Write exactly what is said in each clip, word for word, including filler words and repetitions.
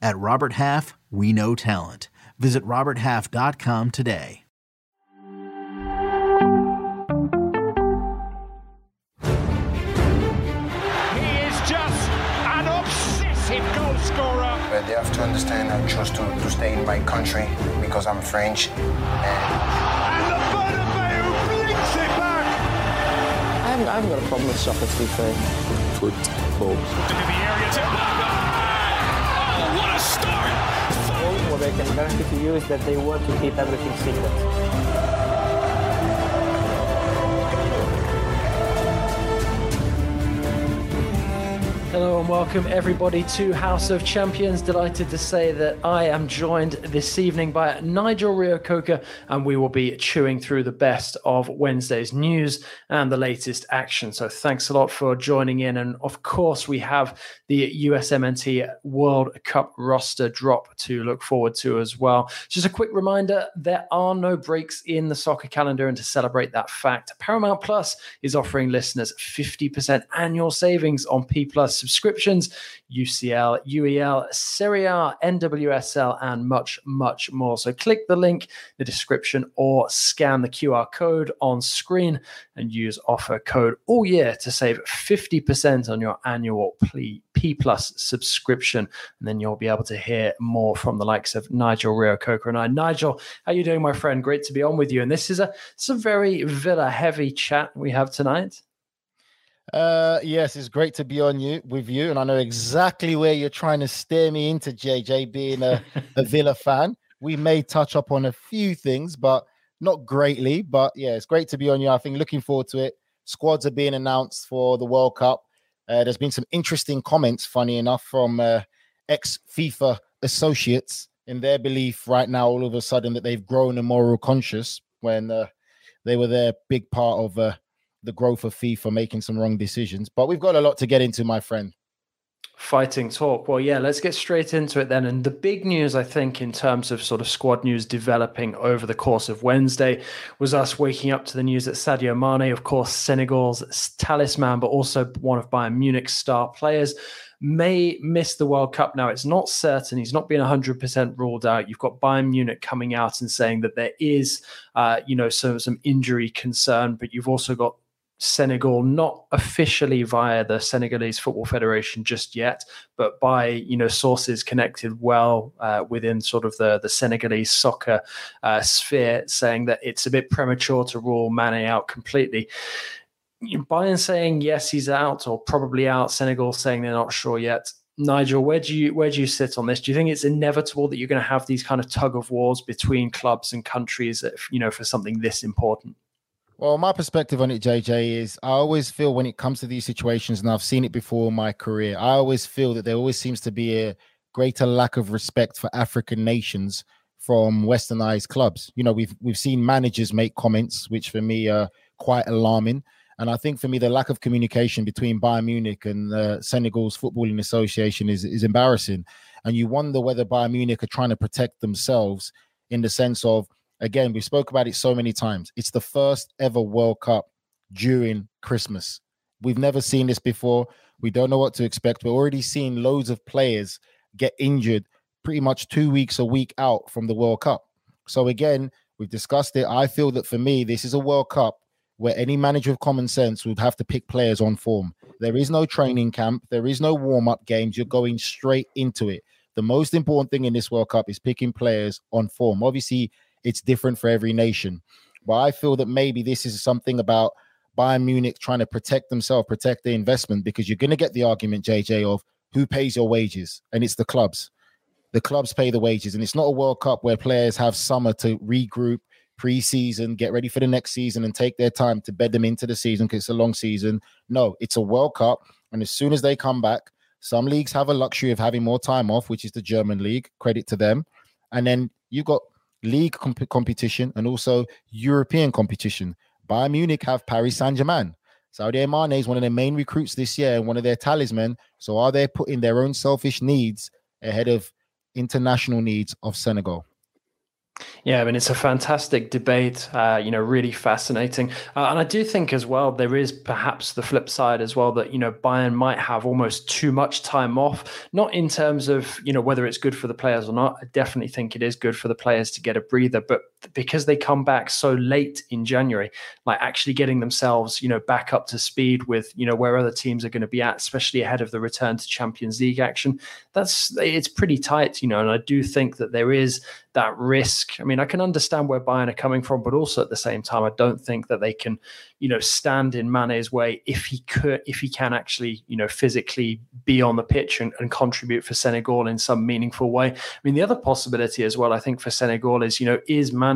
At Robert Half, we know talent. Visit robert half dot com today. He is just an obsessive goal scorer. But they have to understand I chose to, to stay in my country because I'm French. And, and the Bernabeu blinks it back. I haven't, I haven't got a problem with soccer, to be fair. Football. Oh, what a start! What I can guarantee to you is that they want to keep everything secret. Hello and welcome everybody to House of Champions. Delighted to say that I am joined this evening by Nigel Reo-Coker, and we will be chewing through the best of Wednesday's news and the latest action. So thanks a lot for joining in. And of course, we have the U S M N T World Cup roster drop to look forward to as well. Just a quick reminder, there are no breaks in the soccer calendar, and to celebrate that fact, Paramount Plus is offering listeners fifty percent annual savings on P Plus subscriptions, U C L, U E L, Serie A, N W S L, and much, much more. So click the link in the description or scan the Q R code on screen and use offer code all year to save fifty percent on your annual P Plus subscription. And then you'll be able to hear more from the likes of Nigel Reo-Coker and I. Nigel, how are you doing, my friend? Great to be on with you. And this is a, it's a very Villa-heavy chat we have tonight. Uh, yes, it's great to be on you with you, and I know exactly where you're trying to steer me into, J J, being a, a Villa fan. We may touch up on a few things, but not greatly. But yeah, it's great to be on you. I think looking forward to it. Squads are being announced for the World Cup. Uh, there's been some interesting comments, funny enough, from uh, ex-FIFA associates in their belief right now, all of a sudden, that they've grown immoral conscious when uh, they were their big part of uh, the growth of FIFA, making some wrong decisions. But we've got a lot to get into, my friend. Fighting talk. Well, yeah, let's get straight into it then. And the big news, I think, in terms of sort of squad news developing over the course of Wednesday was us waking up to the news that Sadio Mane, of course, Senegal's talisman, but also one of Bayern Munich's star players, may miss the World Cup. Now, it's not certain. He's not been one hundred percent ruled out. You've got Bayern Munich coming out and saying that there is, uh, you know, some, some injury concern, but you've also got Senegal, not officially via the Senegalese Football Federation just yet, but by, you know, sources connected well uh, within sort of the, the Senegalese soccer uh, sphere, saying that it's a bit premature to rule Mane out completely. Bayern saying, yes, he's out or probably out. Senegal saying they're not sure yet. Nigel, where do you where do you sit on this? Do you think it's inevitable that you're going to have these kind of tug of wars between clubs and countries, if, you know, for something this important? Well, my perspective on it, J J, is I always feel when it comes to these situations, and I've seen it before in my career, I always feel that there always seems to be a greater lack of respect for African nations from westernized clubs. You know, we've we've seen managers make comments, which for me are quite alarming. And I think for me, the lack of communication between Bayern Munich and uh, Senegal's Footballing Association is, is embarrassing. And you wonder whether Bayern Munich are trying to protect themselves in the sense of, again, we spoke about it so many times. It's the first ever World Cup during Christmas. We've never seen this before. We don't know what to expect. We're already seeing loads of players get injured pretty much two weeks, a week out from the World Cup. So again, we've discussed it. I feel that for me, this is a World Cup where any manager of common sense would have to pick players on form. There is no training camp. There is no warm-up games. You're going straight into it. The most important thing in this World Cup is picking players on form. Obviously, it's different for every nation. But I feel that maybe this is something about Bayern Munich trying to protect themselves, protect their investment, because you're going to get the argument, J J, of who pays your wages, and it's the clubs. The clubs pay the wages, and it's not a World Cup where players have summer to regroup, pre-season, get ready for the next season, and take their time to bed them into the season because it's a long season. No, it's a World Cup, and as soon as they come back, some leagues have a luxury of having more time off, which is the German league, credit to them. And then you've got league comp competition and also European competition. Bayern Munich have Paris Saint-Germain. Sadio Mane is one of their main recruits this year and one of their talisman. So are they putting their own selfish needs ahead of international needs of Senegal? Yeah, I mean, it's a fantastic debate, uh, you know, really fascinating. Uh, and I do think as well, there is perhaps the flip side as well that, you know, Bayern might have almost too much time off, not in terms of, you know, whether it's good for the players or not. I definitely think it is good for the players to get a breather, but because they come back so late in January, like actually getting themselves, you know, back up to speed with, you know, where other teams are going to be at, especially ahead of the return to Champions League action, that's, it's pretty tight, you know, and I do think that there is that risk. I mean, I can understand where Bayern are coming from, but also at the same time, I don't think that they can, you know, stand in Mane's way if he could, if he can actually, you know, physically be on the pitch and, and contribute for Senegal in some meaningful way. I mean, the other possibility as well, I think, for Senegal is, you know, is Mane,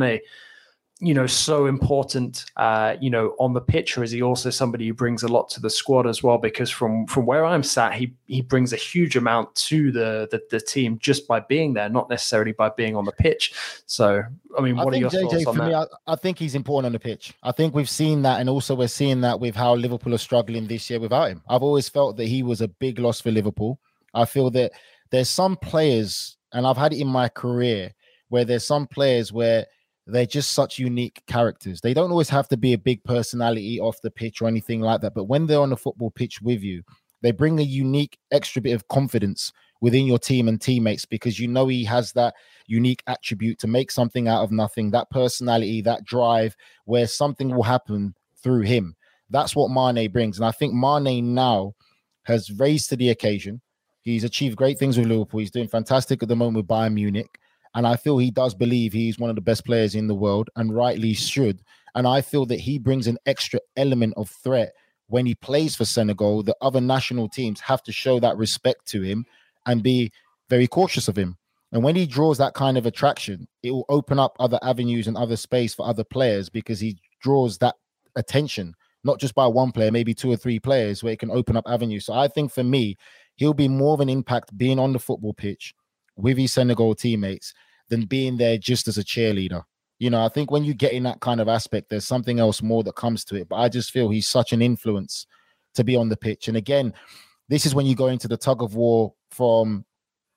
you know, so important, uh, you know, on the pitch, or is he also somebody who brings a lot to the squad as well? Because from from where I'm sat, he he brings a huge amount to the the, the team just by being there, not necessarily by being on the pitch. So, I mean, what I are your J J, thoughts on for that? Me, I, I think he's important on the pitch. I think we've seen that, and also we're seeing that with how Liverpool are struggling this year without him. I've always felt that he was a big loss for Liverpool. I feel that there's some players, and I've had it in my career, where there's some players where they're just such unique characters. They don't always have to be a big personality off the pitch or anything like that. But when they're on the football pitch with you, they bring a unique extra bit of confidence within your team and teammates, because you know he has that unique attribute to make something out of nothing, that personality, that drive where something will happen through him. That's what Mane brings. And I think Mane now has raised to the occasion. He's achieved great things with Liverpool. He's doing fantastic at the moment with Bayern Munich. And I feel he does believe he's one of the best players in the world, and rightly should. And I feel that he brings an extra element of threat when he plays for Senegal. The other national teams have to show that respect to him and be very cautious of him. And when he draws that kind of attraction, it will open up other avenues and other space for other players, because he draws that attention, not just by one player, maybe two or three players, where it can open up avenues. So I think for me, he'll be more of an impact being on the football pitch with his Senegal teammates than being there just as a cheerleader. You know, I think when you get in that kind of aspect, there's something else more that comes to it. But I just feel he's such an influence to be on the pitch. And again, this is when you go into the tug of war from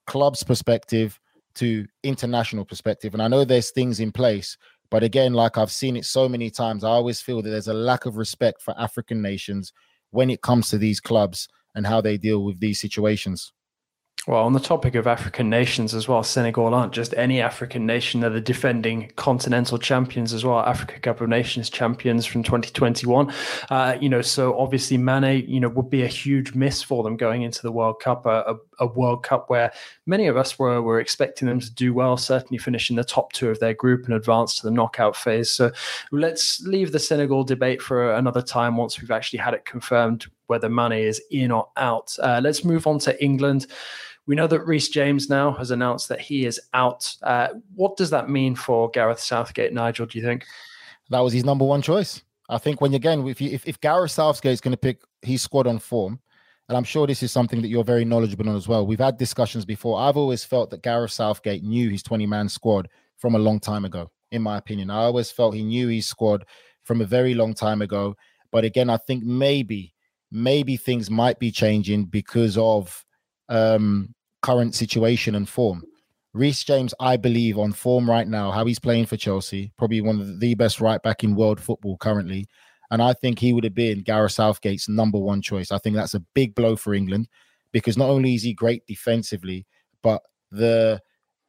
club's perspective to international perspective. And I know there's things in place, but again, like I've seen it so many times, I always feel that there's a lack of respect for African nations when it comes to these clubs and how they deal with these situations. Well, on the topic of African nations as well, Senegal aren't just any African nation. They're the defending continental champions as well, Africa Cup of Nations champions from twenty twenty-one. Uh, you know, so obviously Mane, you know, would be a huge miss for them going into the World Cup, a, a, a World Cup where many of us were, were expecting them to do well, certainly finish in the top two of their group and advance to the knockout phase. So let's leave the Senegal debate for another time once we've actually had it confirmed whether Mane is in or out. Uh, let's move on to England. We know that Reece James now has announced that he is out. Uh, what does that mean for Gareth Southgate, Nigel, do you think? That was his number one choice. I think when, again, if, you, if, if Gareth Southgate is going to pick his squad on form, and I'm sure this is something that you're very knowledgeable on as well. We've had discussions before. I've always felt that Gareth Southgate knew his twenty-man squad from a long time ago, in my opinion. I always felt he knew his squad from a very long time ago. But again, I think maybe, maybe things might be changing because of um current situation and form. Reece James, I believe, on form right now, how he's playing for Chelsea, probably one of the best right back in world football currently. And I think he would have been Gareth Southgate's number one choice. I think that's a big blow for England, because not only is he great defensively, but the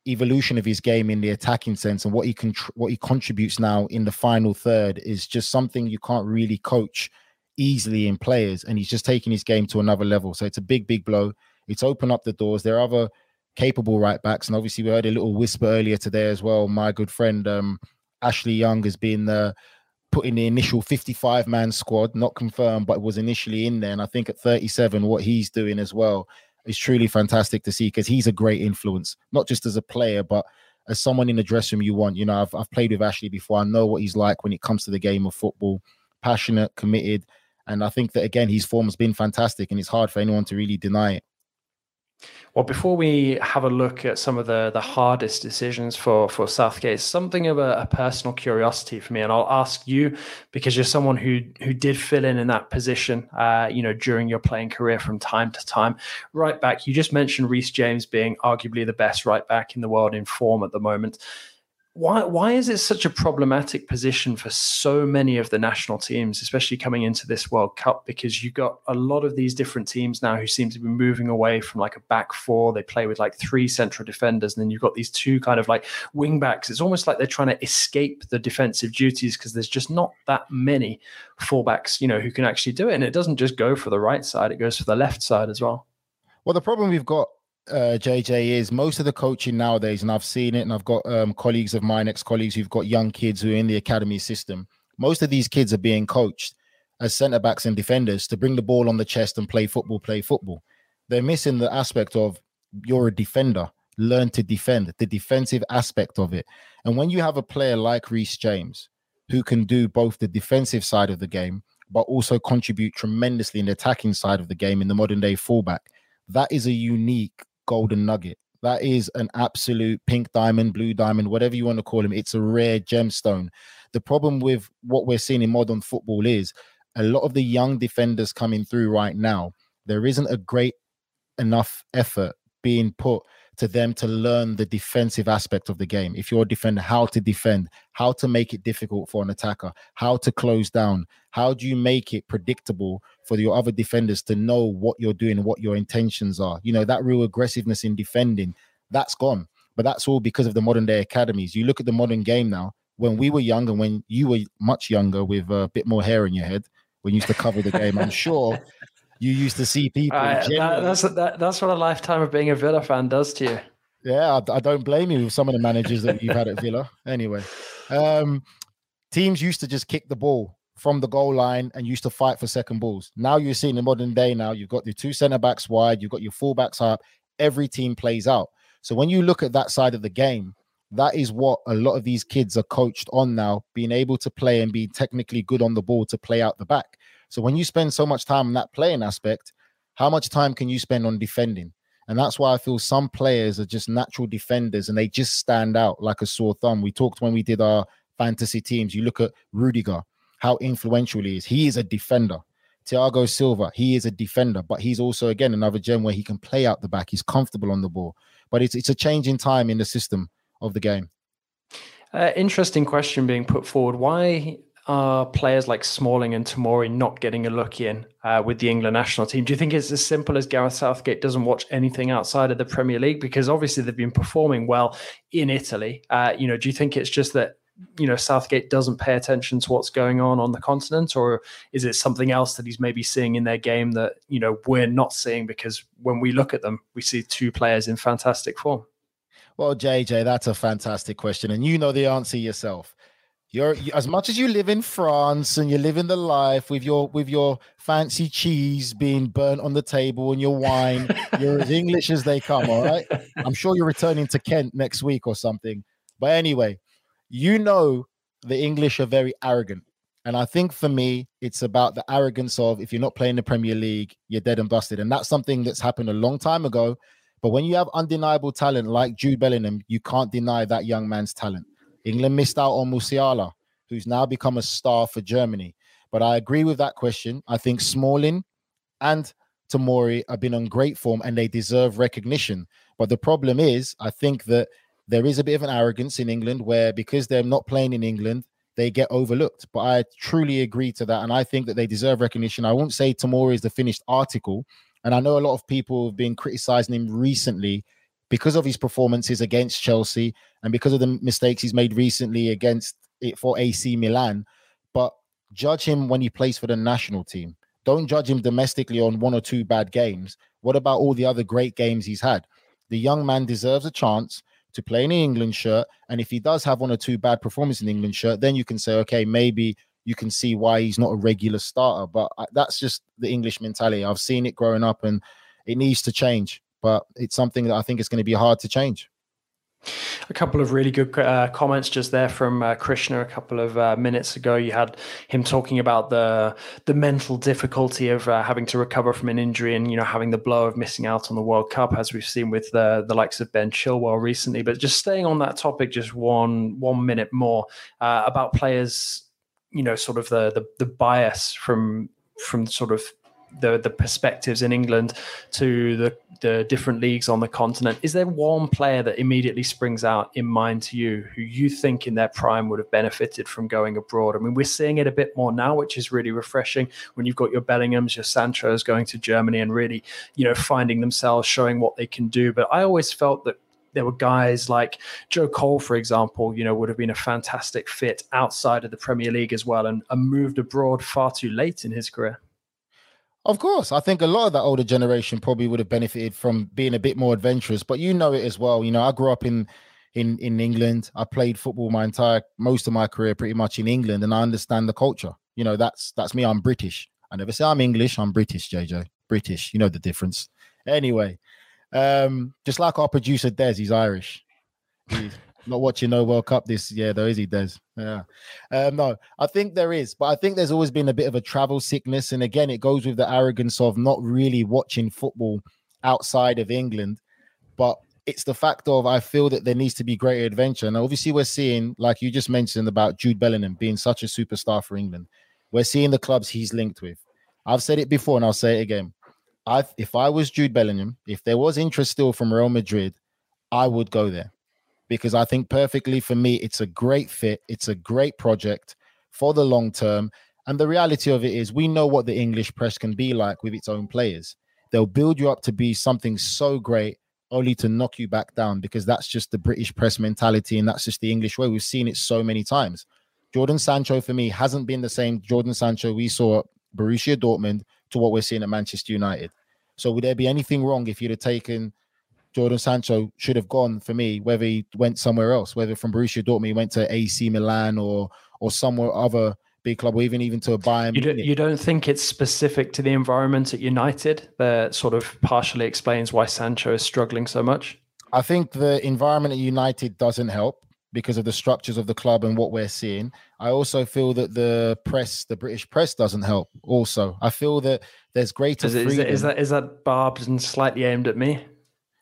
evolution of his game in the attacking sense and what he can what he contributes now in the final third is just something you can't really coach easily in players. And he's just taking his game to another level. So it's a big, big blow. It's opened up the doors. There are other capable right backs. And obviously we heard a little whisper earlier today as well. My good friend um, Ashley Young has been the put in the initial fifty-five man squad, not confirmed, but was initially in there. And I think at thirty-seven, what he's doing as well is truly fantastic to see, because he's a great influence, not just as a player, but as someone in the dressing room you want. You know, I've, I've played with Ashley before. I know what he's like when it comes to the game of football, passionate, committed. And I think that, again, his form has been fantastic, and it's hard for anyone to really deny it. Well, before we have a look at some of the, the hardest decisions for, for Southgate, it's something of a, a personal curiosity for me. And I'll ask you, because you're someone who who did fill in in that position, uh, you know, during your playing career from time to time. Right back, you just mentioned Reece James being arguably the best right back in the world in form at the moment. Why, why is it such a problematic position for so many of the national teams, especially coming into this World Cup? Because you've got a lot of these different teams now who seem to be moving away from like a back four. They play with like three central defenders, and then you've got these two kind of like wing backs. It's almost like they're trying to escape the defensive duties, because there's just not that many fullbacks, you know, who can actually do it. And it doesn't just go for the right side. It goes for the left side as well. Well, the problem we've got, Uh, J J, is most of the coaching nowadays, and I've seen it, and I've got um, colleagues of mine, ex-colleagues who've got young kids who are in the academy system. Most of these kids are being coached as centre-backs and defenders to bring the ball on the chest and play football, play football. They're missing the aspect of you're a defender, learn to defend, the defensive aspect of it. And when you have a player like Reece James, who can do both the defensive side of the game, but also contribute tremendously in the attacking side of the game in the modern-day fullback, that is a unique golden nugget. That is an absolute pink diamond, blue diamond, whatever you want to call him. It's a rare gemstone. The problem with what we're seeing in modern football is a lot of the young defenders coming through right now, there isn't a great enough effort being put to them to learn the defensive aspect of the game. If you're a defender, how to defend, how to make it difficult for an attacker, how to close down, how do you make it predictable for your other defenders to know what you're doing and what your intentions are. You know, that real aggressiveness in defending, that's gone. But that's all because of the modern day academies. You look at the modern game now. When we were young, and when you were much younger with a bit more hair in your head, when you used to cover the game, I'm sure you used to see people. Uh, that, that's, that, that's what a lifetime of being a Villa fan does to you. Yeah, I, I don't blame you with some of the managers that you've had at Villa. Anyway, um, teams used to just kick the ball from the goal line and used to fight for second balls. Now you're seeing the modern day now, you've got the two centre-backs wide, you've got your full-backs up, every team plays out. So when you look at that side of the game, that is what a lot of these kids are coached on now, being able to play and be technically good on the ball to play out the back. So when you spend so much time on that playing aspect, how much time can you spend on defending? And that's why I feel some players are just natural defenders and they just stand out like a sore thumb. We talked when we did our fantasy teams, you look at Rudiger, how influential he is. He is a defender. Thiago Silva, he is a defender, but he's also, again, another gem where he can play out the back. He's comfortable on the ball. But it's it's a change in time in the system of the game. Uh, interesting question being put forward. Why are players like Smalling and Tomori not getting a look in uh, with the England national team? Do you think it's as simple as Gareth Southgate doesn't watch anything outside of the Premier League? Because obviously they've been performing well in Italy. Uh, you know, do you think it's just that, you know, Southgate doesn't pay attention to what's going on on the continent, or is it something else that he's maybe seeing in their game that, you know, we're not seeing? Because when we look at them, we see two players in fantastic form. Well, J J, that's a fantastic question. And you know the answer yourself. You're, as much as you live in France and you're living the life with your with your fancy cheese being burnt on the table and your wine, you're as English as they come, all right? I'm sure you're returning to Kent next week or something. But anyway, you know the English are very arrogant. And I think for me, it's about the arrogance of, if you're not playing the Premier League, you're dead and busted. And that's something that's happened a long time ago. But when you have undeniable talent like Jude Bellingham, you can't deny that young man's talent. England missed out on Musiala, who's now become a star for Germany. But I agree with that question. I think Smalling and Tomori have been on great form and they deserve recognition. But the problem is, I think that there is a bit of an arrogance in England where, because they're not playing in England, they get overlooked. But I truly agree to that. And I think that they deserve recognition. I won't say Tomori is the finished article. And I know a lot of people have been criticizing him recently because of his performances against Chelsea and because of the mistakes he's made recently against it for A C Milan. But judge him when he plays for the national team. Don't judge him domestically on one or two bad games. What about all the other great games he's had? the young man deserves a chance to play in the England shirt. And if he does have one or two bad performances in the England shirt, then you can say, okay, maybe you can see why he's not a regular starter. But that's just the English mentality. I've seen it growing up and it needs to change. But it's something that I think is going to be hard to change. A couple of really good uh, comments just there from uh, Krishna a couple of uh, minutes ago. You had him talking about the the mental difficulty of uh, having to recover from an injury and, you know, having the blow of missing out on the World Cup, as we've seen with uh, the likes of Ben Chilwell recently. But just staying on that topic just one one minute more uh, about players, you know, sort of the the, the bias from from sort of the the perspectives in England to the, the different leagues on the continent. Is there one player that immediately springs out in mind to you who you think in their prime would have benefited from going abroad? I mean, we're seeing it a bit more now, which is really refreshing when you've got your Bellinghams, your Sanchos going to Germany and really, you know, finding themselves, showing what they can do. But I always felt that there were guys like Joe Cole, for example, you know, would have been a fantastic fit outside of the Premier League as well and, and moved abroad far too late in his career. Of course, I think a lot of that older generation probably would have benefited from being a bit more adventurous, but you know it as well. You know, I grew up in in in England. I played football my entire, most of my career pretty much in England, and I understand the culture. You know, that's that's me. I'm British. I never say I'm English. I'm British, J J. British. You know the difference. Anyway, um, just like our producer Des, he's Irish. He's not watching no World Cup this year, though, is he, Des? Yeah, um, no, I think there is, but I think there's always been a bit of a travel sickness. And again, it goes with the arrogance of not really watching football outside of England. But it's the fact of, I feel that there needs to be greater adventure. And obviously we're seeing, like you just mentioned about Jude Bellingham being such a superstar for England. We're seeing the clubs he's linked with. I've said it before and I'll say it again. I, if I was Jude Bellingham, if there was interest still from Real Madrid, I would go there. Because I think perfectly for me, it's a great fit. It's a great project for the long term. And the reality of it is we know what the English press can be like with its own players. They'll build you up to be something so great only to knock you back down because that's just the British press mentality and that's just the English way. We've seen it so many times. Jordan Sancho for me hasn't been the same Jordan Sancho we saw at Borussia Dortmund to what we're seeing at Manchester United. So would there be anything wrong if you'd have taken... Jordan Sancho should have gone for me, whether he went somewhere else, whether from Borussia Dortmund he went to A C Milan or or somewhere other big club, or even even to a Bayern. You don't, you don't think it's specific to the environment at United that sort of partially explains why Sancho is struggling so much? I think the environment at United doesn't help because of the structures of the club and what we're seeing. I also feel that the press, the British press doesn't help also. I feel that there's greater freedom. Is, it, is, that, is that barbed and slightly aimed at me?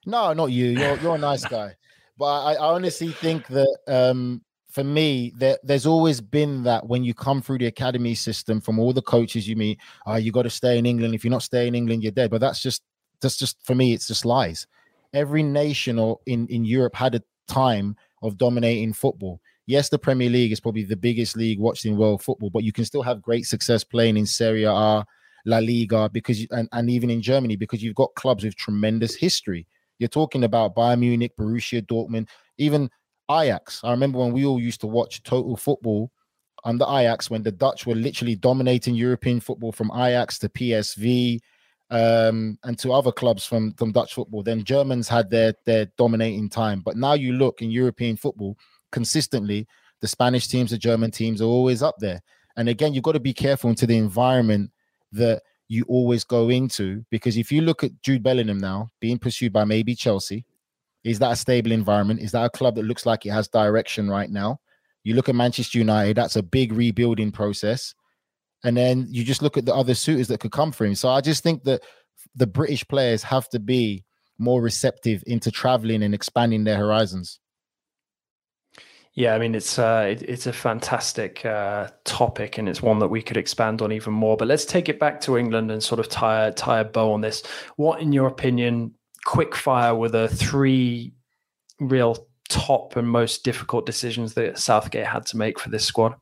No, not you. You're you're a nice guy. But I, I honestly think that um, for me, there, there's always been that when you come through the academy system from all the coaches you meet, oh, you got to stay in England. If you're not staying in England, you're dead. But that's just, that's just for me, it's just lies. Every nation or in, in Europe had a time of dominating football. Yes, the Premier League is probably the biggest league watched in world football, but you can still have great success playing in Serie A, La Liga, because and, and even in Germany, because you've got clubs with tremendous history. You're talking about Bayern Munich, Borussia Dortmund, even Ajax. I remember when we all used to watch Total Football under Ajax when the Dutch were literally dominating European football from Ajax to P S V um, and to other clubs from, from Dutch football. Then Germans had their, their dominating time. But now you look in European football consistently, the Spanish teams, the German teams are always up there. And again, you've got to be careful into the environment that you always go into, because if you look at Jude Bellingham now being pursued by maybe Chelsea, is that a stable environment? Is that a club that looks like it has direction right now? You look at Manchester United, that's a big rebuilding process. And then you just look at the other suitors that could come for him. So I just think that the British players have to be more receptive into traveling and expanding their horizons. Yeah, I mean, it's uh, it, it's a fantastic uh, topic and it's one that we could expand on even more. But let's take it back to England and sort of tie, tie a bow on this. What, in your opinion, quick fire were the three real top and most difficult decisions that Southgate had to make for this squad?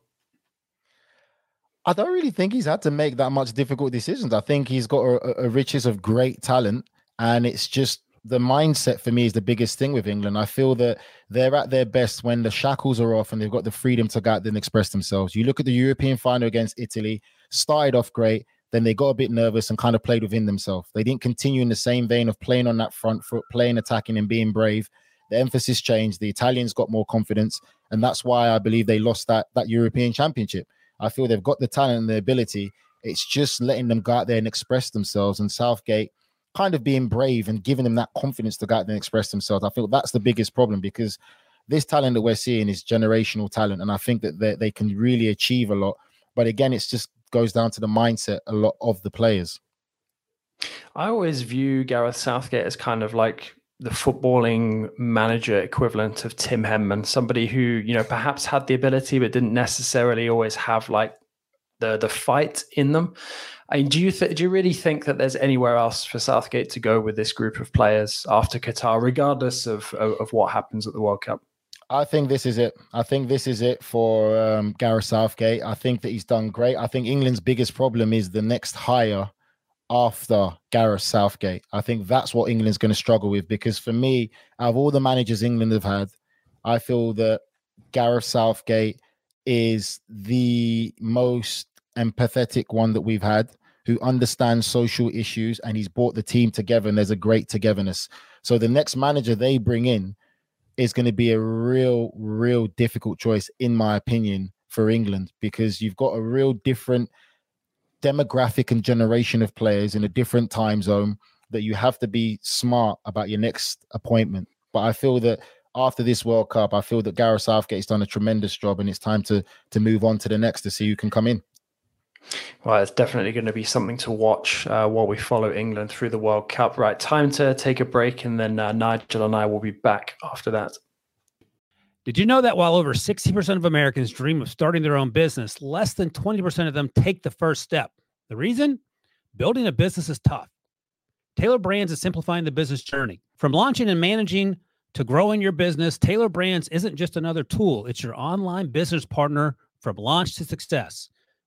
I don't really think he's had to make that much difficult decisions. I think he's got a, a riches of great talent and it's just the mindset for me is the biggest thing with England. I feel that they're at their best when the shackles are off and they've got the freedom to go out there and express themselves. You look at the European final against Italy, started off great, then they got a bit nervous and kind of played within themselves. They didn't continue in the same vein of playing on that front foot, playing, attacking and being brave. The emphasis changed. The Italians got more confidence. And that's why I believe they lost that, that European Championship. I feel they've got the talent and the ability. It's just letting them go out there and express themselves. And Southgate kind of being brave and giving them that confidence to go out there and express themselves. I feel that's the biggest problem, because this talent that we're seeing is generational talent. And I think that they, they can really achieve a lot. But again, it's just goes down to the mindset a lot of the players. I always view Gareth Southgate as kind of like the footballing manager equivalent of Tim Henman, somebody who, you know, perhaps had the ability but didn't necessarily always have like the the fight in them. I mean, do you th- do you really think that there's anywhere else for Southgate to go with this group of players after Qatar, regardless of of, of what happens at the World Cup? I think this is it. I think this is it for um, Gareth Southgate. I think that he's done great. I think England's biggest problem is the next hire after Gareth Southgate. I think that's what England's going to struggle with, because for me, out of all the managers England have had, I feel that Gareth Southgate is the most empathetic one that we've had, who understands social issues, and he's brought the team together, and there's a great togetherness. So the next manager they bring in is going to be a real, real difficult choice, in my opinion, for England, because you've got a real different demographic and generation of players in a different time zone that you have to be smart about your next appointment. But I feel that after this World Cup, I feel that Gareth Southgate's done a tremendous job, and it's time to to move on to the next to see who can come in. Well, it's definitely going to be something to watch uh, while we follow England through the World Cup. Right, time to take a break, and then uh, Nigel and I will be back after that. Did you know that while over sixty percent of Americans dream of starting their own business, less than twenty percent of them take the first step? The reason? Building a business is tough. Taylor Brands is simplifying the business journey. From launching and managing to growing your business, Taylor Brands isn't just another tool. It's your online business partner from launch to success.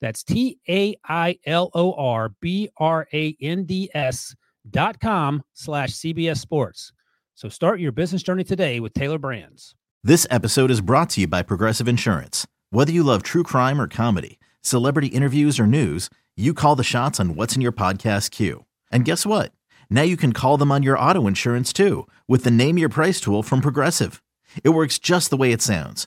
That's T-A-I-L-O-R-B-R-A-N-D-S dot com slash CBS Sports. So start your business journey today with Taylor Brands. This episode is brought to you by Progressive Insurance. Whether you love true crime or comedy, celebrity interviews or news, you call the shots on what's in your podcast queue. And guess what? Now you can call them on your auto insurance too, with the Name Your Price tool from Progressive. It works just the way it sounds.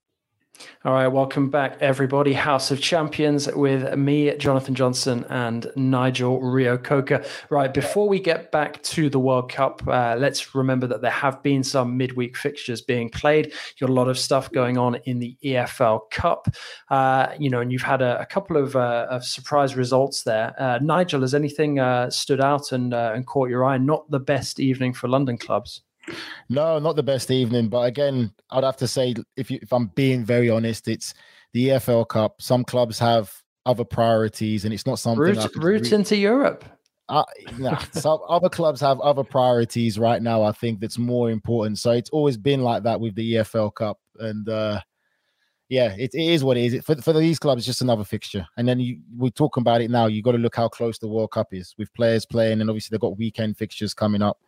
All right, welcome back, everybody. House of Champions with me, Jonathan Johnson, and Nigel Reo-Coker. Right, before we get back to the World Cup, uh, let's remember that there have been some midweek fixtures being played. You've got a lot of stuff going on in the E F L Cup, uh, you know, and you've had a, a couple of, uh, of surprise results there. Uh, Nigel, has anything uh, stood out and, uh, and caught your eye? Not the best evening for London clubs. No, not the best evening. But again, I'd have to say, if you, if I'm being very honest, it's the E F L Cup. Some clubs have other priorities, and it's not something. Route, I could route re- into Europe. I, nah, so other clubs have other priorities right now, I think, that's more important. So it's always been like that with the E F L Cup. And uh, yeah, it, it is what it is. It, for, for these clubs, it's just another fixture. And then you, we're talking about it now. You've got to look how close the World Cup is with players playing. And obviously, they've got weekend fixtures coming up.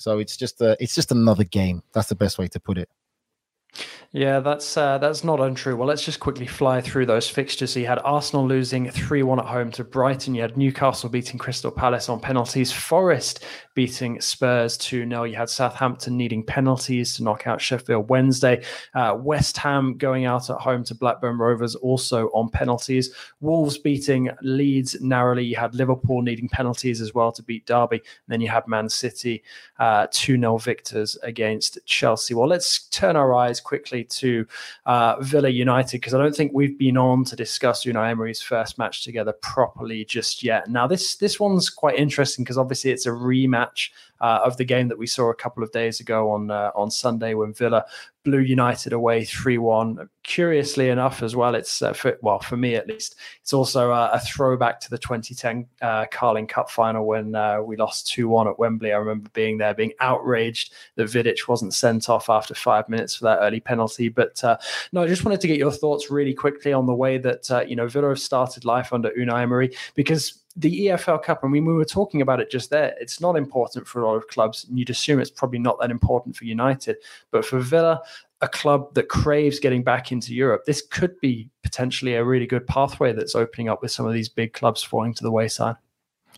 So it's just a, it's just another game. That's the best way to put it. Yeah, that's uh, that's not untrue. Well, let's just quickly fly through those fixtures. So you had Arsenal losing three one at home to Brighton. You had Newcastle beating Crystal Palace on penalties. Forest beating Spurs two nil. You had Southampton needing penalties to knock out Sheffield Wednesday. Uh, West Ham going out at home to Blackburn Rovers, also on penalties. Wolves beating Leeds narrowly. You had Liverpool needing penalties as well to beat Derby. And then you had Man City, uh, two nil victors against Chelsea. Well, let's turn our eyes quickly quickly to uh, Villa United, because I don't think we've been on to discuss Unai Emery's first match together properly just yet. Now, this, this one's quite interesting because obviously it's a rematch uh, of the game that we saw a couple of days ago on, uh, on Sunday when Villa blew United away three one. Curiously enough as well, it's uh, for, well, for me at least, it's also uh, a throwback to the twenty ten uh, Carling Cup final when uh, we lost two one at Wembley. I remember being there, being outraged that Vidic wasn't sent off after five minutes for that early penalty. But uh, no, I just wanted to get your thoughts really quickly on the way that uh, you know Villa have started life under Unai Emery, because the E F L Cup, and we were talking about it just there, it's not important for a lot of clubs, and you'd assume it's probably not that important for United. But for Villa, a club that craves getting back into Europe, this could be potentially a really good pathway that's opening up with some of these big clubs falling to the wayside.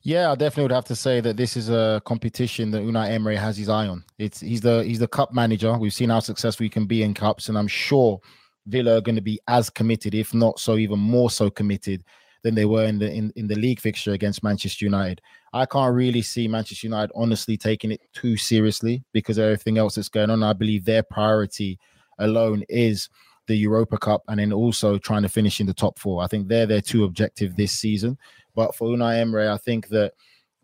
Yeah, I definitely would have to say that this is a competition that Unai Emery has his eye on. It's he's the he's the cup manager. We've seen how successful he can be in cups, and I'm sure Villa are going to be as committed, if not so even more so committed, than they were in the in, in the league fixture against Manchester United. I can't really see Manchester United honestly taking it too seriously because of everything else that's going on. I believe their priority alone is the Europa Cup and then also trying to finish in the top four. I think they're their two objectives this season. But for Unai Emery, I think that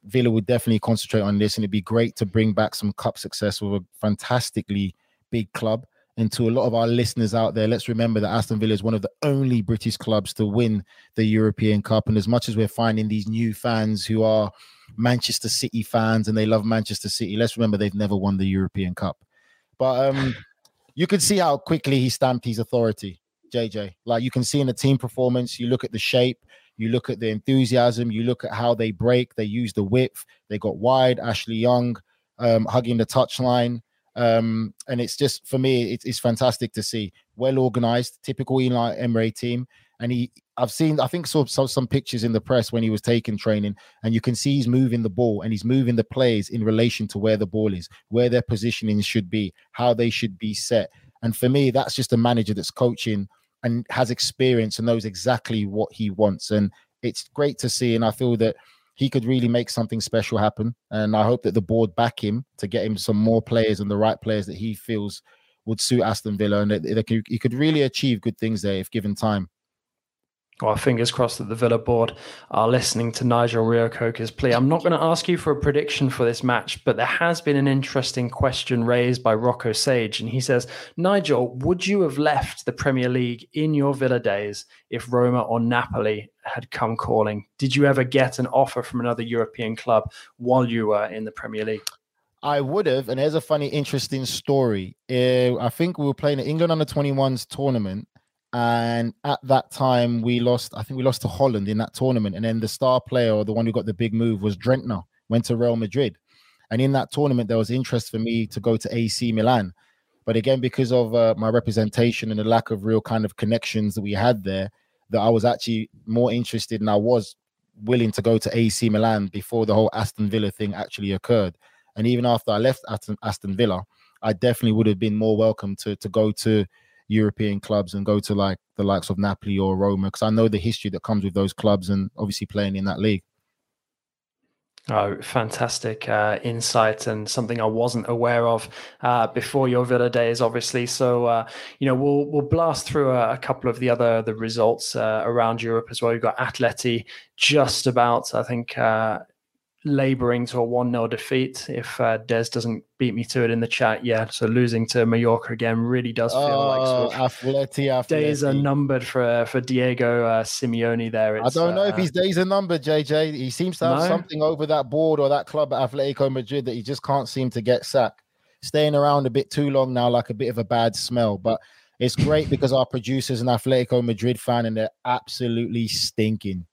Villa would definitely concentrate on this, and it'd be great to bring back some cup success with a fantastically big club. And to a lot of our listeners out there, let's remember that Aston Villa is one of the only British clubs to win the European Cup. And as much as we're finding these new fans who are Manchester City fans and they love Manchester City, let's remember they've never won the European Cup. But um, you can see how quickly he stamped his authority, J J. Like, you can see in the team performance, you look at the shape, you look at the enthusiasm, you look at how they break, they use the width, they got wide, Ashley Young um, hugging the touchline. Um, and it's just, for me, it, it's fantastic to see. Well organized, typical Unai Emery team. And he, I've seen, I think, saw, saw some pictures in the press when he was taking training, and you can see he's moving the ball and he's moving the players in relation to where the ball is, where their positioning should be, how they should be set. And for me, that's just a manager that's coaching and has experience and knows exactly what he wants. And it's great to see. And I feel that he could really make something special happen. And I hope that the board back him to get him some more players and the right players that he feels would suit Aston Villa. And they, they could, he could really achieve good things there if given time. Well, fingers crossed that the Villa board are listening to Nigel Reo-Coker's plea. I'm not going to ask you for a prediction for this match, but there has been an interesting question raised by Rocco Sage. And he says, Nigel, would you have left the Premier League in your Villa days if Roma or Napoli had come calling? Did you ever get an offer from another European club while you were in the Premier League? I would have. And there's a funny, interesting story. Uh, I think we were playing an England under twenty-ones tournament. And at that time, we lost, I think we lost to Holland in that tournament. And then the star player, or the one who got the big move, was Drentner, went to Real Madrid. And in that tournament, there was interest for me to go to A C Milan. But again, because of uh, my representation and the lack of real kind of connections that we had there, that I was actually more interested, and I was willing to go to A C Milan before the whole Aston Villa thing actually occurred. And even after I left Aston, Aston Villa, I definitely would have been more welcome to, to go to European clubs and go to like the likes of Napoli or Roma, because I know the history that comes with those clubs and obviously playing in that league. Oh, fantastic uh, insight, and something I wasn't aware of uh, before your Villa days, obviously. So, uh, you know, we'll we'll blast through a, a couple of the other the results uh, around Europe as well. You've got Atleti just about, I think, uh, labouring to a one nil defeat. If uh, Des doesn't beat me to it in the chat, yeah. So losing to Mallorca again really does feel oh, like sort of Atleti, Atleti. Days are numbered for for Diego uh, Simeone there. It's, I don't know uh, if his days are numbered, J J. He seems to have no? something over that board or that club at Atletico Madrid that he just can't seem to get sacked. Staying around a bit too long now, like a bit of a bad smell. But it's great because our producer's an Atletico Madrid fan and they're absolutely stinking.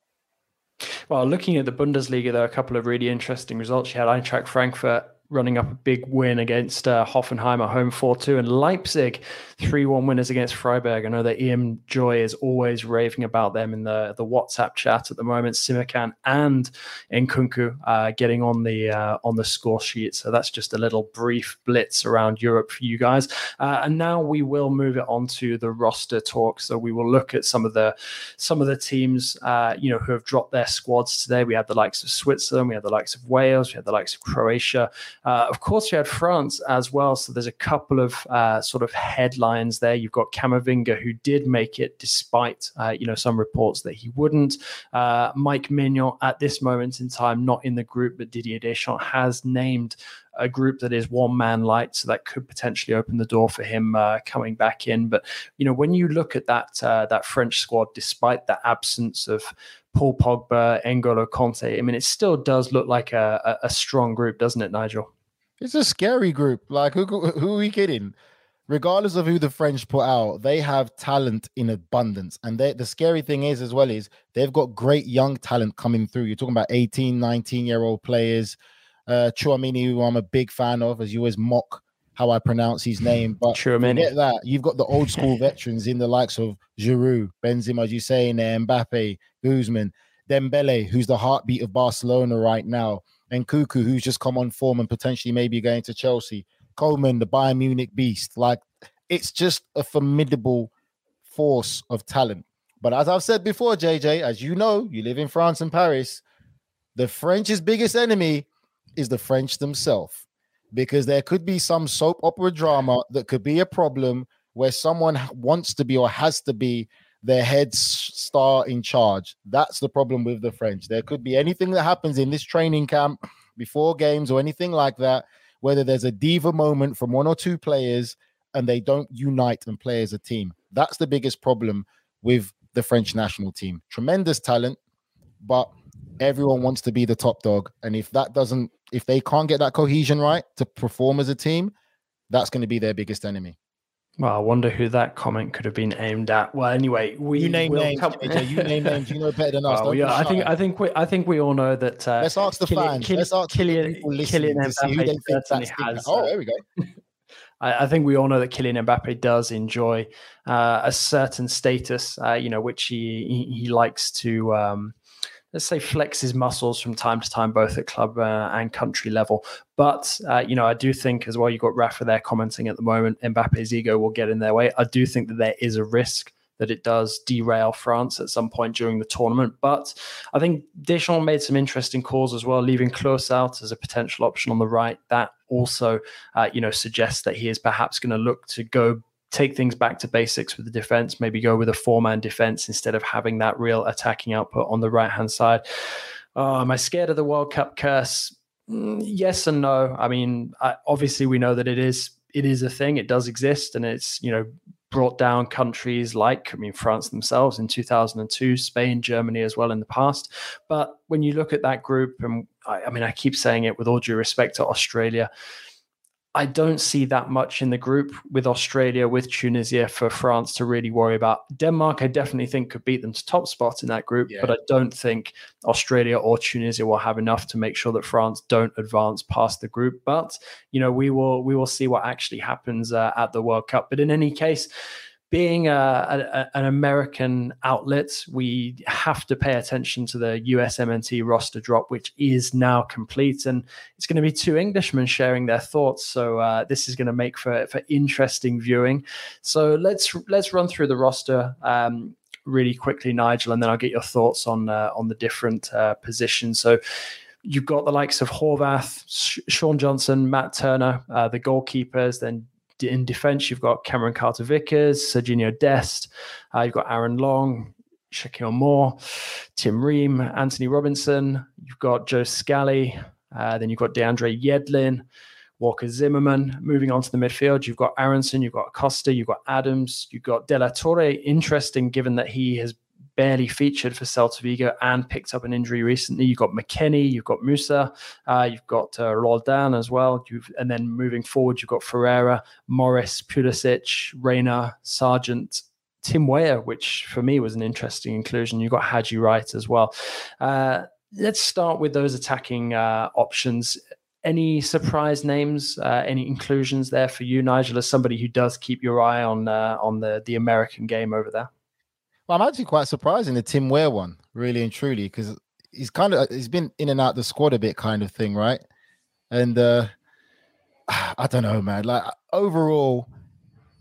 Well, looking at the Bundesliga, there are a couple of really interesting results. You had Eintracht Frankfurt running up a big win against uh, Hoffenheim at home four two, and Leipzig three one winners against Freiburg. I know that Ian Joy is always raving about them in the, the WhatsApp chat at the moment. Simakan and Nkunku uh, getting on the uh, on the score sheet. So that's just a little brief blitz around Europe for you guys. Uh, and now we will move it on to the roster talk. So we will look at some of the some of the teams uh, you know who have dropped their squads today. We had the likes of Switzerland, we had the likes of Wales, we had the likes of Croatia. Uh, of course, you had France as well. So there's a couple of uh, sort of headlines there. You've got Camavinga, who did make it despite, uh, you know, some reports that he wouldn't. Uh, Mike Maignan at this moment in time, not in the group, but Didier Deschamps has named a group that is one man light. So that could potentially open the door for him uh, coming back in. But, you know, when you look at that, uh, that French squad, despite the absence of Paul Pogba, N'Golo Kante, I mean, it still does look like a, a strong group, doesn't it, Nigel? It's a scary group. Like, who, who are we kidding? Regardless of who the French put out, they have talent in abundance. And they, the scary thing is, as well, is they've got great young talent coming through. You're talking about eighteen, nineteen-year-old players. Uh, Chouamini, who I'm a big fan of, as you always mock how I pronounce his name. But forget that. You've got the old school veterans in the likes of Giroud, Benzema, as you say, in there, Mbappe, Guzman, Dembele, who's the heartbeat of Barcelona right now, and Cuckoo, who's just come on form and potentially maybe going to Chelsea. Coleman, the Bayern Munich beast. Like, it's just a formidable force of talent. But as I've said before, J J, as you know, you live in France and Paris, the French's biggest enemy is the French themselves, because there could be some soap opera drama that could be a problem where someone wants to be or has to be their head star in charge. That's the problem with the French. There could be anything that happens in this training camp before games or anything like that, whether there's a diva moment from one or two players and they don't unite and play as a team. That's the biggest problem with the French national team. Tremendous talent, but everyone wants to be the top dog. And if that doesn't, if they can't get that cohesion right to perform as a team, that's going to be their biggest enemy. Well, I wonder who that comment could have been aimed at. Well, anyway, we you name will names. Come... J J, you name names. You know better than us. Well, yeah, I think I think we I think we all know that. Uh, Let's ask the Killian, fans. Killian, Let's ask Killian, Killian Mbappé certainly has. Oh, there we go. I think we all know that Kylian Mbappé does enjoy uh, a certain status, uh, you know, which he he, he likes to. Um, Let's say flex his muscles from time to time, both at club uh, and country level. But, uh, you know, I do think as well, you've got Rafa there commenting at the moment, Mbappe's ego will get in their way. I do think that there is a risk that it does derail France at some point during the tournament. But I think Deschamps made some interesting calls as well, leaving Klose out as a potential option on the right. That also, uh, you know, suggests that he is perhaps going to look to go take things back to basics with the defense, maybe go with a four-man defense instead of having that real attacking output on the right-hand side. Oh, am I scared of the World Cup curse? Mm, yes and no. I mean, I, obviously we know that it is it is a thing. It does exist, and it's, you know, brought down countries like, I mean, France themselves in two thousand two, Spain, Germany as well in the past. But when you look at that group, and I, I mean, I keep saying it with all due respect to Australia, I don't see that much in the group with Australia, with Tunisia, for France to really worry about. Denmark, I definitely think, could beat them to top spot in that group, yeah. But I don't think Australia or Tunisia will have enough to make sure that France don't advance past the group. But, you know, we will we will see what actually happens uh, at the World Cup. But in any case, being a, a, an American outlet, we have to pay attention to the U S M N T roster drop, which is now complete. And it's going to be two Englishmen sharing their thoughts. So uh, this is going to make for, for interesting viewing. So let's let's run through the roster um, really quickly, Nigel, and then I'll get your thoughts on, uh, on the different uh, positions. So you've got the likes of Horvath, Sh- Sean Johnson, Matt Turner, uh, the goalkeepers, then in defense, you've got Cameron Carter-Vickers, Serginho Dest, uh, you've got Aaron Long, Shaquille Moore, Tim Ream, Anthony Robinson, you've got Joe Scally, uh, then you've got DeAndre Yedlin, Walker Zimmerman. Moving on to the midfield, you've got Aronson, you've got Costa, you've got Adams, you've got De La Torre. Interesting, given that he has barely featured for Celta Vigo and picked up an injury recently. You've got McKennie, you've got Musa, uh, you've got uh, Roldan as well. You've, and then moving forward, you've got Ferreira, Morris, Pulisic, Reina, Sargent, Tim Weah, which for me was an interesting inclusion. You've got Hadji Wright as well. Uh, let's start with those attacking uh, options. Any surprise names, uh, any inclusions there for you, Nigel, as somebody who does keep your eye on uh, on the, the American game over there? Well, I'm actually quite surprised in the Tim Weah one, really and truly, because he's kind of he's been in and out the squad a bit, kind of thing, right? And uh, I don't know, man. Like overall,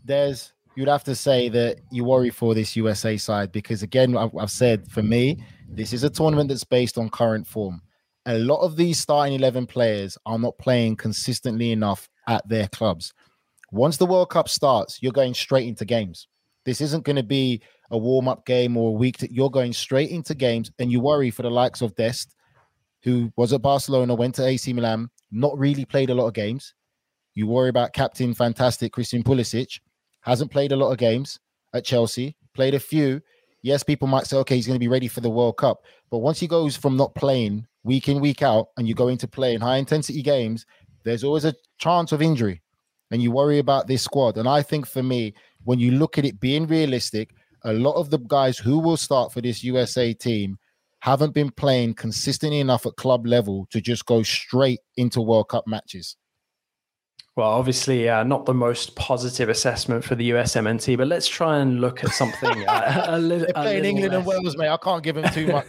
there's you'd have to say that you worry for this U S A side because, again, I've, I've said for me, this is a tournament that's based on current form, a lot of these starting eleven players are not playing consistently enough at their clubs. Once the World Cup starts, you're going straight into games. This isn't going to be a warm-up game or a week. That you're going straight into games, and you worry for the likes of Dest, who was at Barcelona, went to A C Milan, not really played a lot of games. You worry about captain fantastic Christian Pulisic, hasn't played a lot of games at Chelsea, played a few. Yes, people might say, okay, he's going to be ready for the World Cup. But once he goes from not playing week in, week out, and you go into playing high-intensity games, there's always a chance of injury. And you worry about this squad. And I think for me, when you look at it being realistic, a lot of the guys who will start for this U S A team haven't been playing consistently enough at club level to just go straight into World Cup matches. Well, obviously, uh, not the most positive assessment for the U S M N T, but let's try and look at something. Uh, a li- They're playing England less. and Wales, mate. I can't give them too much,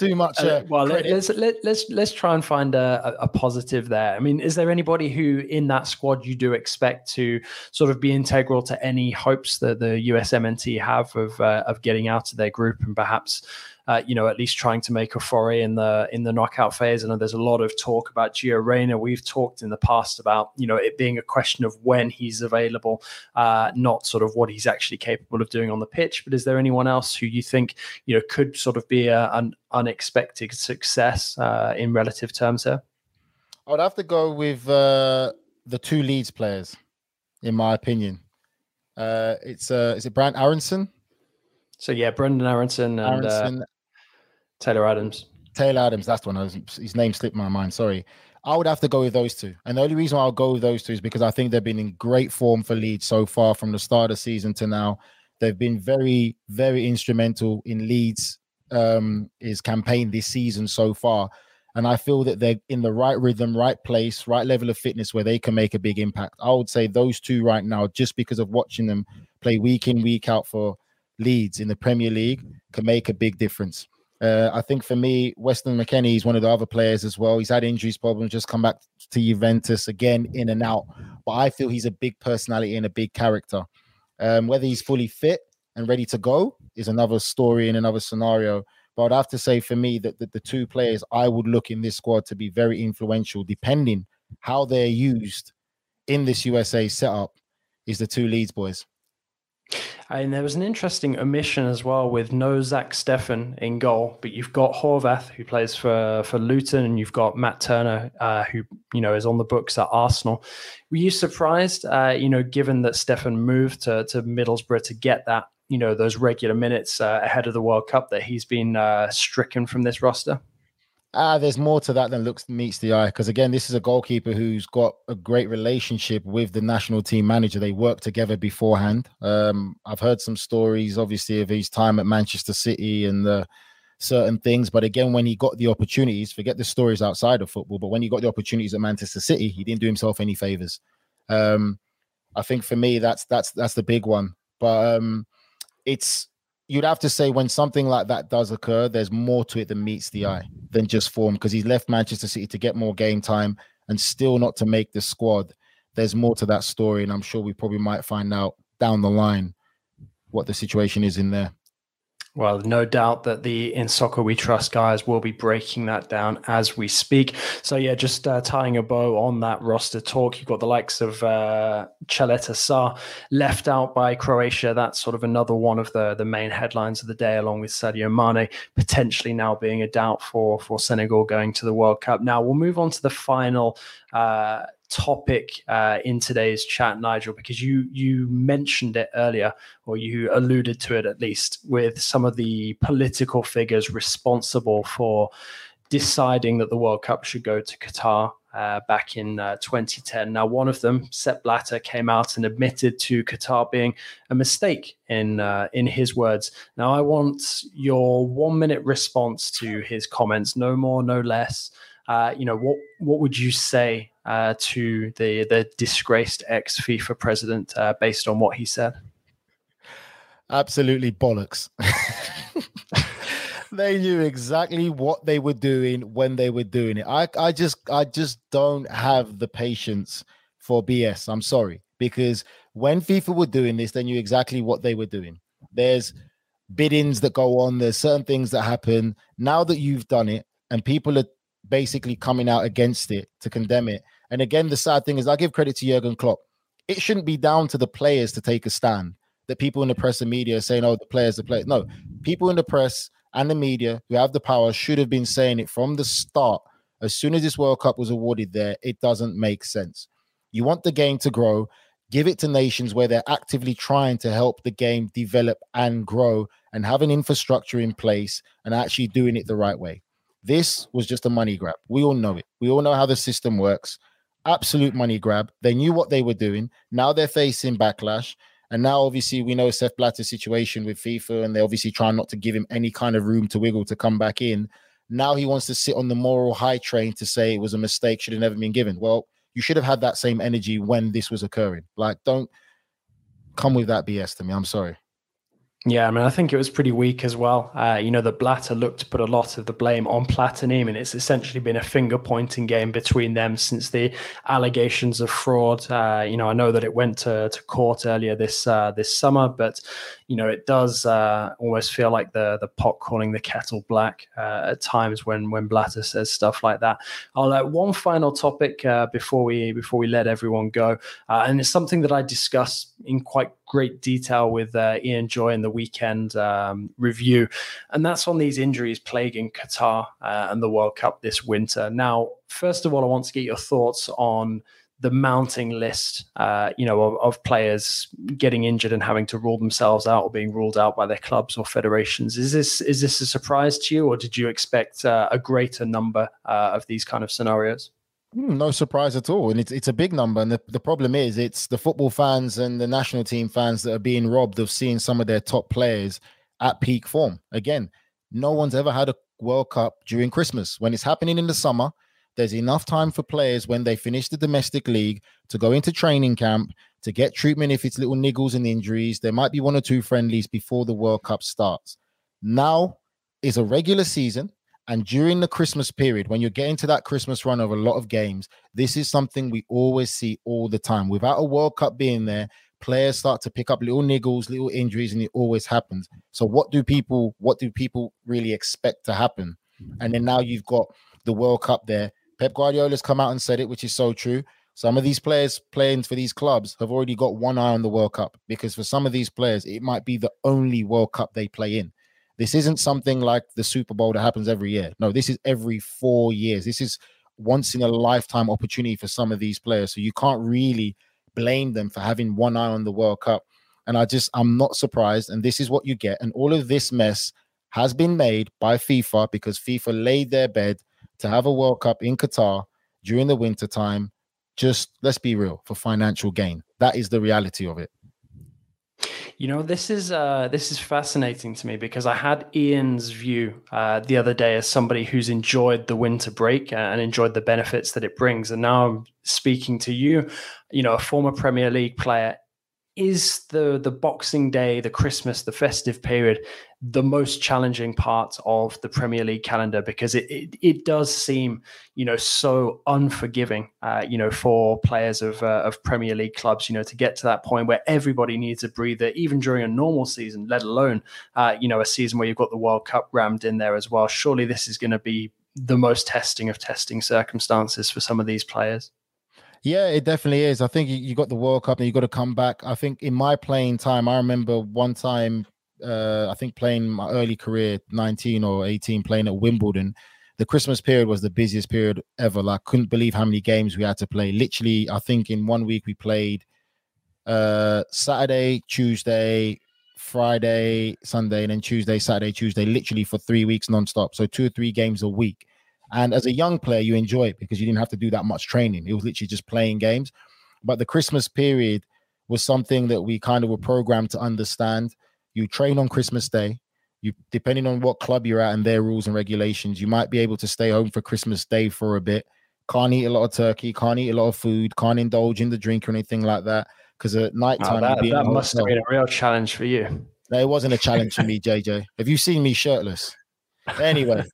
too much. Uh, uh, well, credit. let's let, let's let's try and find a, a positive there. I mean, is there anybody who in that squad you do expect to sort of be integral to any hopes that the U S M N T have of uh, of getting out of their group and perhaps? Uh, you know, at least trying to make a foray in the in the knockout phase. I know there's a lot of talk about Gio Reyna. We've talked in the past about, you know, it being a question of when he's available, uh, not sort of what he's actually capable of doing on the pitch. But is there anyone else who you think, you know, could sort of be a, an unexpected success uh, in relative terms here? I would have to go with uh, the two Leeds players, in my opinion. Uh, it's uh, is it Brant Aaronson? So, yeah, Brendan Aaronson and... Aaronson. Uh, Taylor Adams. Taylor Adams, that's the one. I was, his name slipped my mind, sorry. I would have to go with those two. And the only reason I'll go with those two is because I think they've been in great form for Leeds so far from the start of the season to now. They've been very, very instrumental in Leeds' um, his campaign this season so far. And I feel that they're in the right rhythm, right place, right level of fitness where they can make a big impact. I would say those two right now, just because of watching them play week in, week out for Leeds in the Premier League, can make a big difference. Uh, I think for me, Weston McKennie is one of the other players as well. He's had injuries problems, just come back to Juventus again, in and out. But I feel he's a big personality and a big character. Um, whether he's fully fit and ready to go is another story and another scenario. But I'd have to say for me that, that the two players I would look in this squad to be very influential, depending how they're used in this U S A setup, is the two Leeds boys. And there was an interesting omission as well with no Zach Steffen in goal, but you've got Horvath, who plays for, for Luton, and you've got Matt Turner, uh, who, you know, is on the books at Arsenal. Were you surprised, uh, you know, given that Steffen moved to, to Middlesbrough to get that, you know, those regular minutes uh, ahead of the World Cup, that he's been uh, stricken from this roster? Ah, there's more to that than looks meets the eye. Because again, this is a goalkeeper who's got a great relationship with the national team manager. They worked together beforehand. Um, I've heard some stories, obviously, of his time at Manchester City and uh, certain things. But again, when he got the opportunities, forget the stories outside of football. But when he got the opportunities at Manchester City, he didn't do himself any favors. Um, I think for me, that's that's that's the big one. But um, it's. You'd have to say when something like that does occur, there's more to it than meets the eye, than just form, because he's left Manchester City to get more game time and still not to make the squad. There's more to that story, and I'm sure we probably might find out down the line what the situation is in there. Well, no doubt that the In Soccer We Trust guys will be breaking that down as we speak. So, yeah, just uh, tying a bow on that roster talk, you've got the likes of uh, Čeleta Sar left out by Croatia. That's sort of another one of the, the main headlines of the day, along with Sadio Mane potentially now being a doubt for, for Senegal going to the World Cup. Now, we'll move on to the final uh topic uh, in today's chat, Nigel, because you you mentioned it earlier, or you alluded to it at least, with some of the political figures responsible for deciding that the World Cup should go to Qatar uh, back in uh, twenty ten. Now, one of them, Sepp Blatter, came out and admitted to Qatar being a mistake in uh, in his words. Now, I want your one-minute response to his comments, no more, no less. Uh, you know, what what would you say uh, to the the disgraced ex-FIFA president uh, based on what he said? Absolutely bollocks. They knew exactly what they were doing when they were doing it. I, I just I just don't have the patience for B S. I'm sorry, because when FIFA were doing this, they knew exactly what they were doing. There's biddings that go on. There's certain things that happen. Now that you've done it and people are basically coming out against it to condemn it. And again, the sad thing is, I give credit to Jurgen Klopp. It shouldn't be down to the players to take a stand. That people in the press and media are saying, oh, the players, the players. No, people in the press and the media who have the power should have been saying it from the start. As soon as this World Cup was awarded there, it doesn't make sense. You want the game to grow, give it to nations where they're actively trying to help the game develop and grow and have an infrastructure in place and actually doing it the right way. This was just a money grab. We all know it. We all know how the system works. Absolute money grab. They knew what they were doing. Now they're facing backlash. And now, obviously, we know Sepp Blatter's situation with FIFA, and they obviously try not to give him any kind of room to wiggle to come back in. Now he wants to sit on the moral high train to say it was a mistake, should have never been given. Well, you should have had that same energy when this was occurring. Like, don't come with that B S to me. I'm sorry. Yeah, I mean, I think it was pretty weak as well. Uh, you know, the Blatter looked to put a lot of the blame on Platini, and it's essentially been a finger-pointing game between them since the allegations of fraud. Uh, you know, I know that it went to, to court earlier this uh, this summer, but, you know, it does uh, almost feel like the the pot calling the kettle black uh, at times when when Blatter says stuff like that. I'll uh, one final topic uh, before we before we let everyone go, uh, and it's something that I discussed in quite great detail with uh, Ian Joy in the weekend um, review, and that's on these injuries plaguing Qatar uh, and the World Cup this winter. Now, first of all, I want to get your thoughts on the mounting list, uh, you know, of, of players getting injured and having to rule themselves out or being ruled out by their clubs or federations. Is this is this a surprise to you, or did you expect uh, a greater number uh, of these kind of scenarios? No surprise at all. And it's it's a big number. And the, the problem is it's the football fans and the national team fans that are being robbed of seeing some of their top players at peak form. Again, no one's ever had a World Cup during Christmas. When it's happening in the summer, there's enough time for players when they finish the domestic league to go into training camp, to get treatment if it's little niggles and injuries. There might be one or two friendlies before the World Cup starts. Now is a regular season. And during the Christmas period, when you're getting to that Christmas run of a lot of games, this is something we always see all the time. Without a World Cup being there, players start to pick up little niggles, little injuries, and it always happens. So what do people, what do people really expect to happen? And then now you've got the World Cup there. Pep Guardiola's come out and said it, which is so true. Some of these players playing for these clubs have already got one eye on the World Cup, because for some of these players, it might be the only World Cup they play in. This isn't something like the Super Bowl that happens every year. No, this is every four years. This is once in a lifetime opportunity for some of these players. So you can't really blame them for having one eye on the World Cup. And I just, I'm not surprised. And this is what you get. And all of this mess has been made by FIFA, because FIFA laid their bed to have a World Cup in Qatar during the winter time. Just, let's be real, for financial gain. That is the reality of it. You know, this is uh, this is fascinating to me, because I had Ian's view uh, the other day as somebody who's enjoyed the winter break and enjoyed the benefits that it brings. And now I'm speaking to you, you know, a former Premier League player. Is the the Boxing Day, the Christmas, the festive period, the most challenging part of the Premier League calendar? Because it it, it does seem, you know, so unforgiving, uh, you know, for players of uh, of Premier League clubs, you know, to get to that point where everybody needs a breather, even during a normal season, let alone, uh, you know, a season where you've got the World Cup rammed in there as well. Surely this is going to be the most testing of testing circumstances for some of these players. Yeah, it definitely is. I think you, you got the World Cup and you got to come back. I think in my playing time, I remember one time, uh, I think playing my early career, nineteen or eighteen, playing at Wimbledon. The Christmas period was the busiest period ever. Like, couldn't believe how many games we had to play. Literally, I think in one week we played uh, Saturday, Tuesday, Friday, Sunday, and then Tuesday, Saturday, Tuesday, literally for three weeks nonstop. So two or three games a week. And as a young player, you enjoy it because you didn't have to do that much training. It was literally just playing games. But the Christmas period was something that we kind of were programmed to understand. You train on Christmas Day. You, depending on what club you're at and their rules and regulations, you might be able to stay home for Christmas Day for a bit. Can't eat a lot of turkey. Can't eat a lot of food. Can't indulge in the drink or anything like that. Because at night time, oh, that, that must have been a real challenge for you. No, it wasn't a challenge for me, J J. Have you seen me shirtless? Anyway,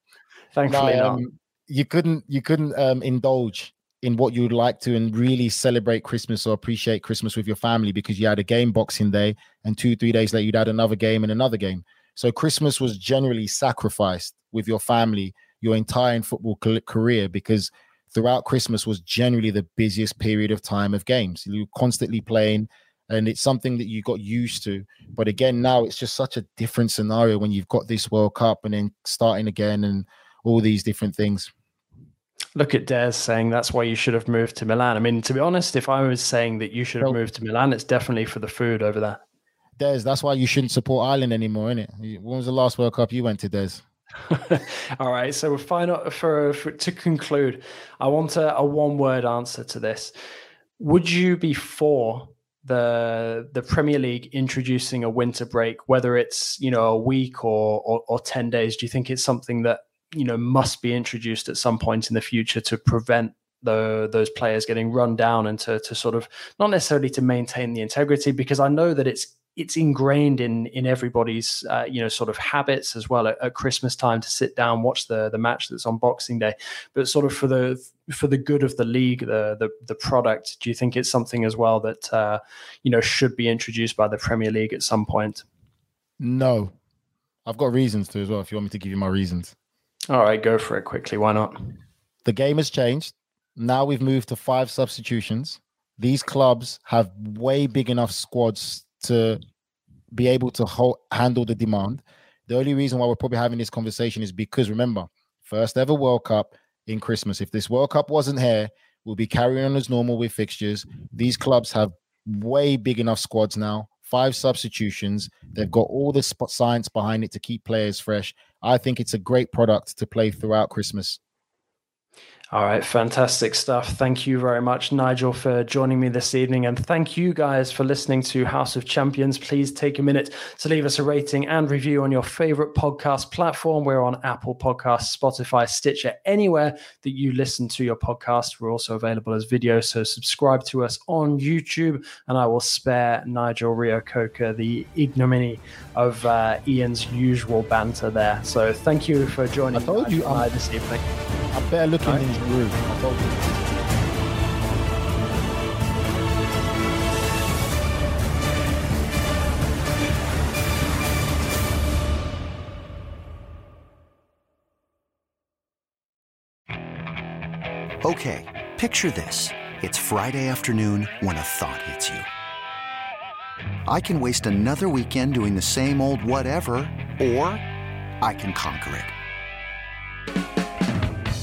thankfully no, um, not. You couldn't you couldn't um, indulge in what you would like to and really celebrate Christmas or appreciate Christmas with your family, because you had a game Boxing Day, and two, three days later, you'd had another game and another game. So Christmas was generally sacrificed with your family your entire football career, because throughout Christmas was generally the busiest period of time of games. You were constantly playing, and it's something that you got used to. But again, now it's just such a different scenario when you've got this World Cup and then starting again and all these different things. Look at Des saying that's why you should have moved to Milan. I mean, to be honest, if I was saying that you should have moved to Milan, it's definitely for the food over there. Des, that's why you shouldn't support Ireland anymore, isn't it? When was the last World Cup you went to, Des? All right, so we're final for, for to conclude. I want a, a one-word answer to this. Would you be for the the Premier League introducing a winter break, whether it's, you know, a week or or, or ten days? Do you think it's something that, you know, must be introduced at some point in the future to prevent the those players getting run down and to to sort of not necessarily to maintain the integrity? Because I know that it's it's ingrained in in everybody's uh, you know, sort of habits as well at, at Christmas time to sit down, watch the the match that's on Boxing Day. But sort of for the for the good of the league, the the, the product, do you think it's something as well that uh, you know, should be introduced by the Premier League at some point? No, I've got reasons to as well. If you want me to give you my reasons. All right, go for it quickly. Why not? The game has changed. Now we've moved to five substitutions. These clubs have way big enough squads to be able to hold, handle the demand. The only reason why we're probably having this conversation is because, remember, first ever World Cup in Christmas. If this World Cup wasn't here, we'll be carrying on as normal with fixtures. These clubs have way big enough squads now. Five substitutions. They've got all the science behind it to keep players fresh. I think it's a great product to play throughout Christmas. All right, fantastic stuff. Thank you very much, Nigel, for joining me this evening. And thank you guys for listening to House of Champions. Please take a minute to leave us a rating and review on your favorite podcast platform. We're on Apple Podcasts, Spotify, Stitcher, anywhere that you listen to your podcast. We're also available as video, so subscribe to us on YouTube. And I will spare Nigel Reo-Coker the ignominy of uh, Ian's usual banter there. So thank you for joining me um... this evening. I better look in his room. I told you. Okay, picture this. It's Friday afternoon when a thought hits you. I can waste another weekend doing the same old whatever, or I can conquer it.